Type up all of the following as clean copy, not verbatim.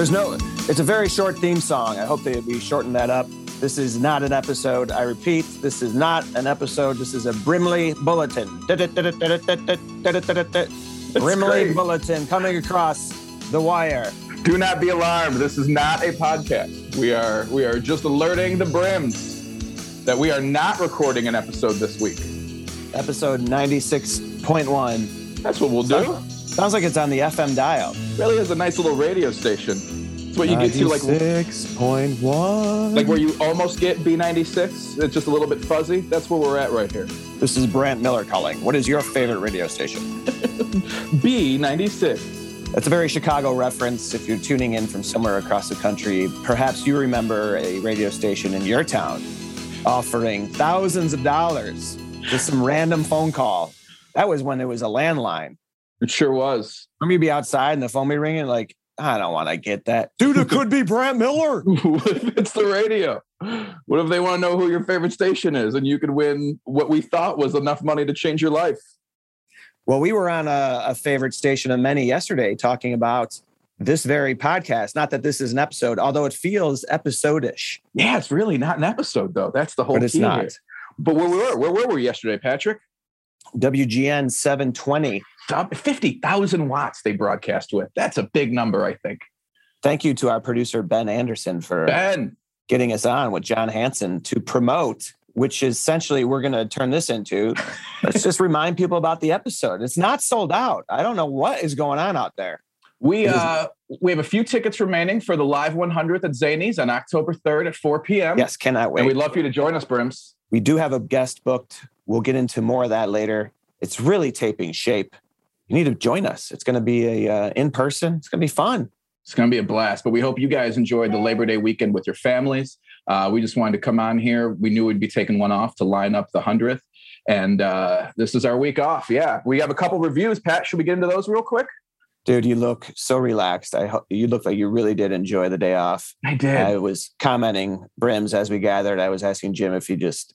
It's a very short theme song. I hope that we shorten that up. This is not an episode. I repeat, this is not an episode. This is a Brimley Bulletin. Brimley Bulletin coming across the wire. Do not be alarmed. This is not a podcast. We are just alerting the Brims that we are not recording an episode this week. Episode 96.1. That's what we'll do. Sounds like it's on the FM dial. Really is a nice little radio station. It's what you get to, like 96.1. Like where you almost get B96. It's just a little bit fuzzy. That's where we're at right here. This is Brant Miller calling. What is your favorite radio station? B96. That's a very Chicago reference. If you're tuning in from somewhere across the country, perhaps you remember a radio station in your town offering thousands of dollars with some random phone call. That was when there was a landline. It sure was. Remember, you'd be outside and the phone be ringing like, I don't want to get that. Dude, it could be Brant Miller. What if it's the radio? What if they want to know who your favorite station is and you could win what we thought was enough money to change your life? Well, we were on a favorite station of many yesterday talking about this very podcast. Not that this is an episode, although it feels episode-ish. Yeah, it's really not an episode, though. That's the whole thing. But it's not. Here. But where were we yesterday, Patrick? WGN 720. 50,000 watts they broadcast with. That's a big number, I think. Thank you to our producer, Ben Anderson, for getting us on with John Hansen to promote, which is essentially we're going to turn this into. Let's just remind people about the episode. It's not sold out. I don't know what is going on out there. We have a few tickets remaining for the live 100th at Zanies on October 3rd at 4 p.m. Yes, cannot wait. And we'd love for you to join us, Brims. We do have a guest booked. We'll get into more of that later. It's really taping shape. You need to join us. It's going to be in person. It's going to be fun. It's going to be a blast. But we hope you guys enjoyed the Labor Day weekend with your families. We just wanted to come on here. We knew we'd be taking one off to line up the 100th. And this is our week off. Yeah, we have a couple reviews. Pat, should we get into those real quick? Dude, you look so relaxed. You look like you really did enjoy the day off. I did. I was commenting, Brims, as we gathered. I was asking Jim if he's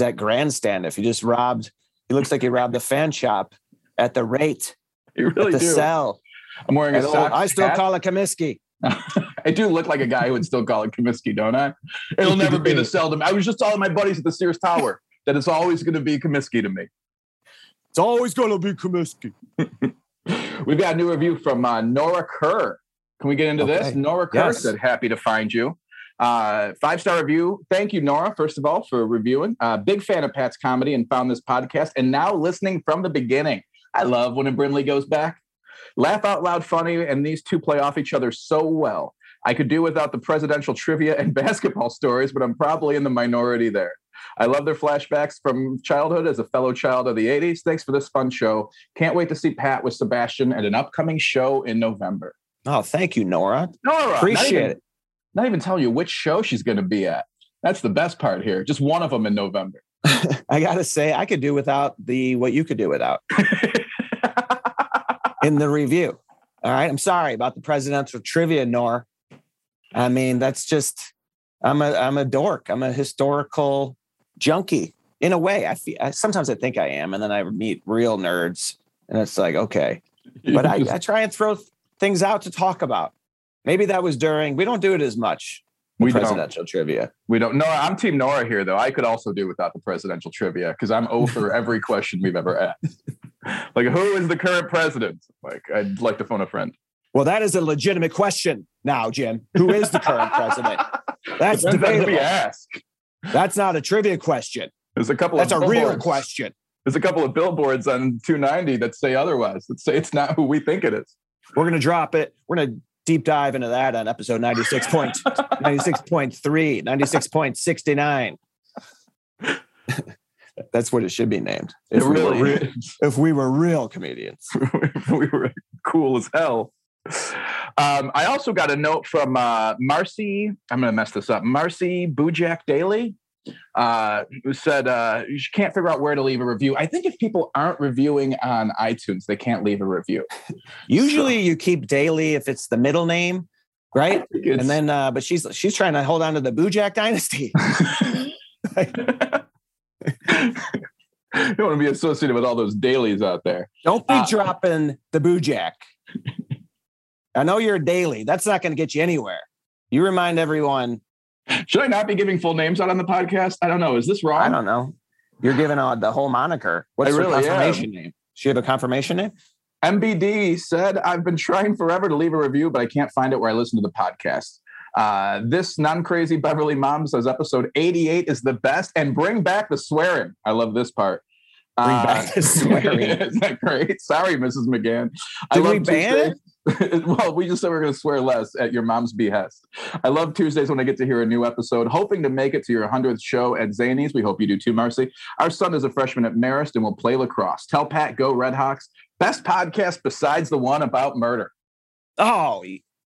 at grandstand, if he just robbed. He looks like he robbed a fan shop at the rate. You really at the do. Cell. I'm wearing a sock. I still call it Comiskey. I do look like a guy who would still call it Comiskey, don't I? It'll never be the seldom. I was just telling my buddies at the Sears Tower that it's always going to be Comiskey to me. It's always going to be Comiskey. We've got a new review from Nora Kerr. Can we get into this? Nora Kerr said, happy to find you. Five-star review. Thank you, Nora, first of all, for reviewing. Big fan of Pat's comedy and found this podcast and now listening from the beginning. I love when a Brimley goes back. Laugh out loud funny, and these two play off each other so well. I could do without the presidential trivia and basketball stories, but I'm probably in the minority there. I love their flashbacks from childhood as a fellow child of the 80s. Thanks for this fun show. Can't wait to see Pat with Sebastian at an upcoming show in November. Oh, thank you, Nora. Nora. Appreciate it. Not even telling you which show she's going to be at. That's the best part here. Just one of them in November. I got to say, I could do without what you could do without in the review. All right. I'm sorry about the presidential trivia, Nor. I mean, that's just, I'm a dork. I'm a historical junkie in a way. Sometimes I think I am. And then I meet real nerds and it's like, okay, but I try and throw things out to talk about. Maybe that was during. We don't do it as much. We presidential don't. Trivia. We don't. No, I'm Team Nora here, though. I could also do without the presidential trivia because I'm 0 for every question we've ever asked. Like, who is the current president? Like, I'd like to phone a friend. Well, that is a legitimate question now, Jim. Who is the current president? That's debatable. That we ask. That's not a trivia question. There's a couple. That's a real question. There's a couple of billboards on 290 that say otherwise. That say it's not who we think it is. We're gonna drop it. We're gonna. Deep dive into that on episode 96.3, 96.69. That's what it should be named. If we were real comedians. We were cool as hell. I also got a note from Marcy. I'm going to mess this up. Marcy Bujak-Daly, who said she can't figure out where to leave a review. I think if people aren't reviewing on iTunes, they can't leave a review. Usually you keep Daily if it's the middle name, right? And then, but she's trying to hold on to the Bujak dynasty. You don't want to be associated with all those dailies out there. Don't be dropping the Bujak. I know you're a daily. That's not going to get you anywhere. You remind everyone. Should I not be giving full names out on the podcast? I don't know. Is this wrong? I don't know. You're giving the whole moniker. What's your confirmation name? Does she have a confirmation name? MBD said, I've been trying forever to leave a review, but I can't find it where I listen to the podcast. This non-crazy Beverly mom says episode 88 is the best, and bring back the swearing. I love this part. Bring back the swearing. Isn't that great? Sorry, Mrs. McGann. Did we ban it? Well, we just said we're going to swear less at your mom's behest. I love Tuesdays when I get to hear a new episode. Hoping to make it to your 100th show at Zanies. We hope you do too, Marcy. Our son is a freshman at Marist and will play lacrosse. Tell Pat, go Red Hawks. Best podcast besides the one about murder. Oh,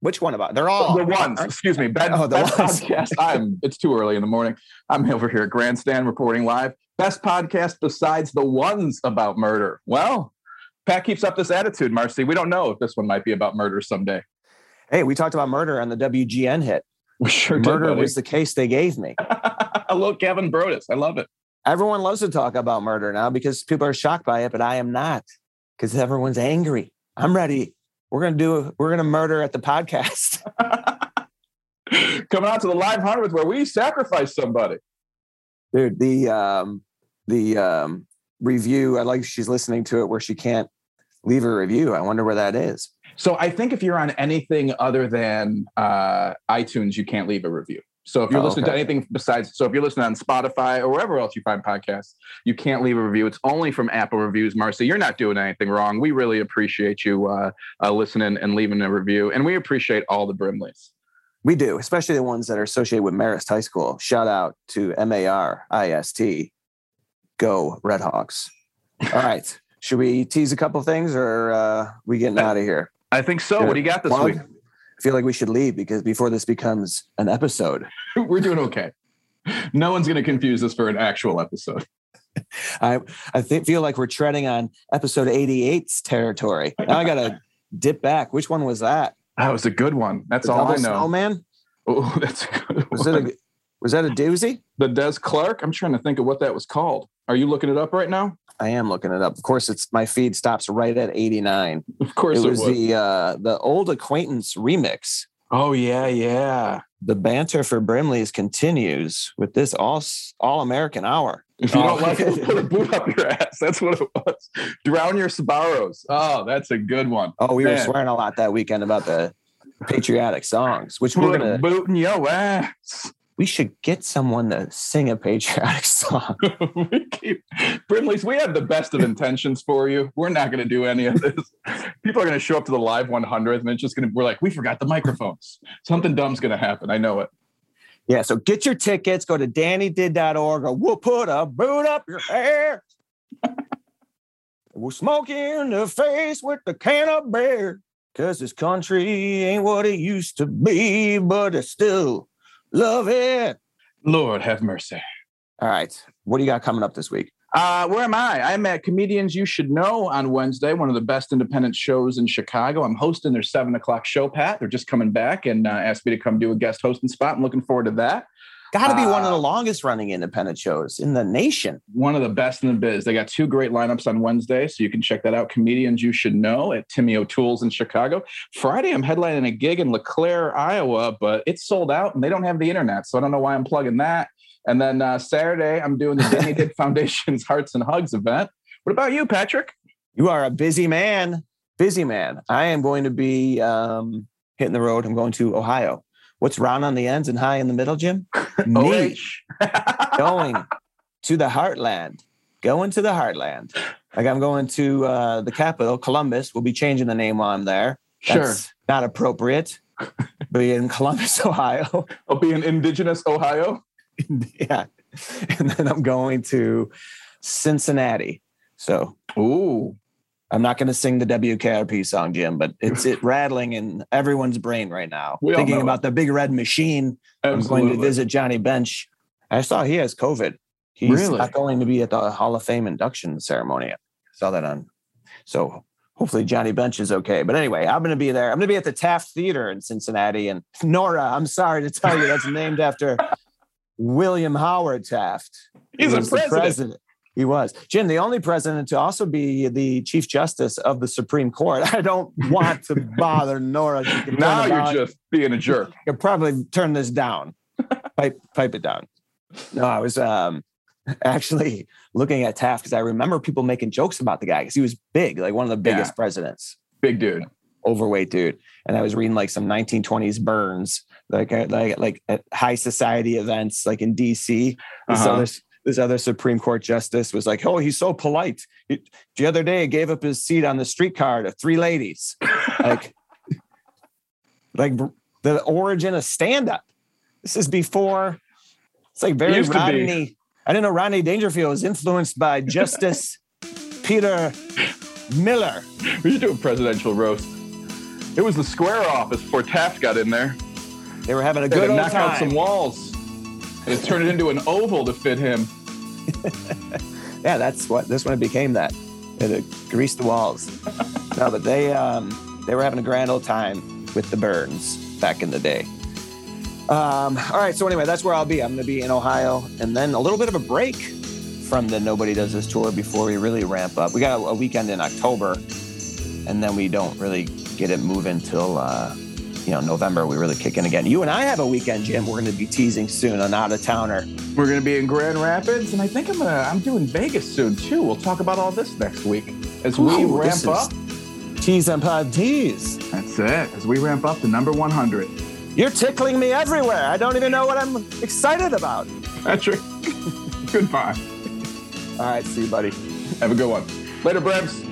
which one about? They're all the ones. Excuse me. Best podcast. It's too early in the morning. I'm over here at Grandstand reporting live. Best podcast besides the ones about murder. Well, Pat keeps up this attitude, Marcy. We don't know if this one might be about murder someday. Hey, we talked about murder on the WGN hit. We sure did. Murder was the case they gave me. Hello, Kevin Brodus. I love it. Everyone loves to talk about murder now because people are shocked by it, but I am not, because everyone's angry. I'm ready. We're going to murder at the podcast. Coming out to the live 100th where we sacrifice somebody. Dude, the review, I like she's listening to it where she can't leave a review. I wonder where that is. So I think if you're on anything other than iTunes, you can't leave a review. So if you're listening to anything besides, so if you're listening on Spotify or wherever else you find podcasts, you can't leave a review. It's only from Apple reviews. Marcy, you're not doing anything wrong. We really appreciate you listening and leaving a review. And we appreciate all the Brimleys. We do, especially the ones that are associated with Marist High School. Shout out to Marist. Go Red Hawks. All right. Should we tease a couple things or we getting out of here? I think so. What do you got this week? I feel like we should leave because before this becomes an episode. We're doing okay. No one's going to confuse this for an actual episode. I feel like we're treading on episode 88's territory. Now I got to dip back. Which one was that? That was a good one. That's all I know. Snowman? Oh, that's a good one. Was that a doozy? The Des Clark? I'm trying to think of what that was called. Are you looking it up right now? I am looking it up. Of course, it's my feed stops right at 89. Of course, it was the Old Acquaintance remix. Oh yeah. The banter for Brimley's continues with this all American hour. If you don't like it, put a boot up your ass. That's what it was. Drown your Sbarros. Oh, that's a good one. Oh, we were swearing a lot that weekend about the patriotic songs, which we're gonna boot in your ass. We should get someone to sing a patriotic song. Brimley's, we have the best of intentions for you. We're not going to do any of this. People are going to show up to the live 100th, and it's just going to, we're like, we forgot the microphones. Something dumb's going to happen. I know it. Yeah, so get your tickets. Go to DannyDid.org. Or we'll put a boot up your hair. We'll smoke you in the face with the can of beer. Because this country ain't what it used to be, but it's still... love it. Lord have mercy. All right. What do you got coming up this week? Where am I? I'm at Comedians You Should Know on Wednesday, one of the best independent shows in Chicago. I'm hosting their 7:00 show, Pat. They're just coming back and asked me to come do a guest hosting spot. I'm looking forward to that. Got to be one of the longest running independent shows in the nation. One of the best in the biz. They got two great lineups on Wednesday, so you can check that out. Comedians You Should Know at Timmy O'Toole's in Chicago. Friday, I'm headlining a gig in LeClaire, Iowa, but it's sold out and they don't have the internet, so I don't know why I'm plugging that. And then Saturday, I'm doing the Danny Did Foundation's Hearts and Hugs event. What about you, Patrick? You are a busy man. Busy man. I am going to be hitting the road. I'm going to Ohio. What's round on the ends and high in the middle, Jim? Me. Going to the heartland. Like I'm going to the capital, Columbus. We'll be changing the name while I'm there. That's not appropriate. Be in Columbus, Ohio. I'll be in indigenous Ohio. Yeah. And then I'm going to Cincinnati. So, ooh. I'm not going to sing the WKRP song, Jim, but it's rattling in everyone's brain right now. We thinking about the big red machine. Absolutely. I'm going to visit Johnny Bench. I saw he has COVID. He's not going to be at the Hall of Fame induction ceremony. I saw that on. So hopefully Johnny Bench is okay. But anyway, I'm going to be there. I'm going to be at the Taft Theater in Cincinnati. And Nora, I'm sorry to tell you, that's named after William Howard Taft. He's a president. He was. Jim, the only president to also be the Chief Justice of the Supreme Court. I don't want to bother Nora. Now you're just being a jerk. You'll probably turn this down. Pipe it down. No, I was actually looking at Taft because I remember people making jokes about the guy because he was big, like one of the biggest presidents. Big dude. Overweight dude. And I was reading like some 1920s Burns, like at high society events, like in D.C. This other Supreme Court justice was like, oh, he's so polite. The other day, he gave up his seat on the streetcar to three ladies. like the origin of stand-up. This is before, it's like very Rodney. I didn't know Rodney Dangerfield was influenced by Justice Peter Miller. We should do a presidential roast. It was the square office before Taft got in there. They were having a good old time. They knocked out some walls. And it turned it into an oval to fit him. Yeah, that's what this one became. That it greased the walls. No, but they were having a grand old time with the Burns back in the day. All right, so anyway, that's where I'll be. I'm going to be in Ohio, and then a little bit of a break from the Nobody Does This tour before we really ramp up. We got a weekend in October, and then we don't really get it moving till November. We really kick in again. You and I have a weekend, Jim. We're going to be teasing soon on Out of Towner. We're going to be in Grand Rapids, and I think I'm doing Vegas soon too. We'll talk about all this next week as we ramp up. Tease and pod tease. That's it. As we ramp up to number 100. You're tickling me everywhere. I don't even know what I'm excited about. Patrick, goodbye. All right, see you, buddy. Have a good one. Later, Brebs.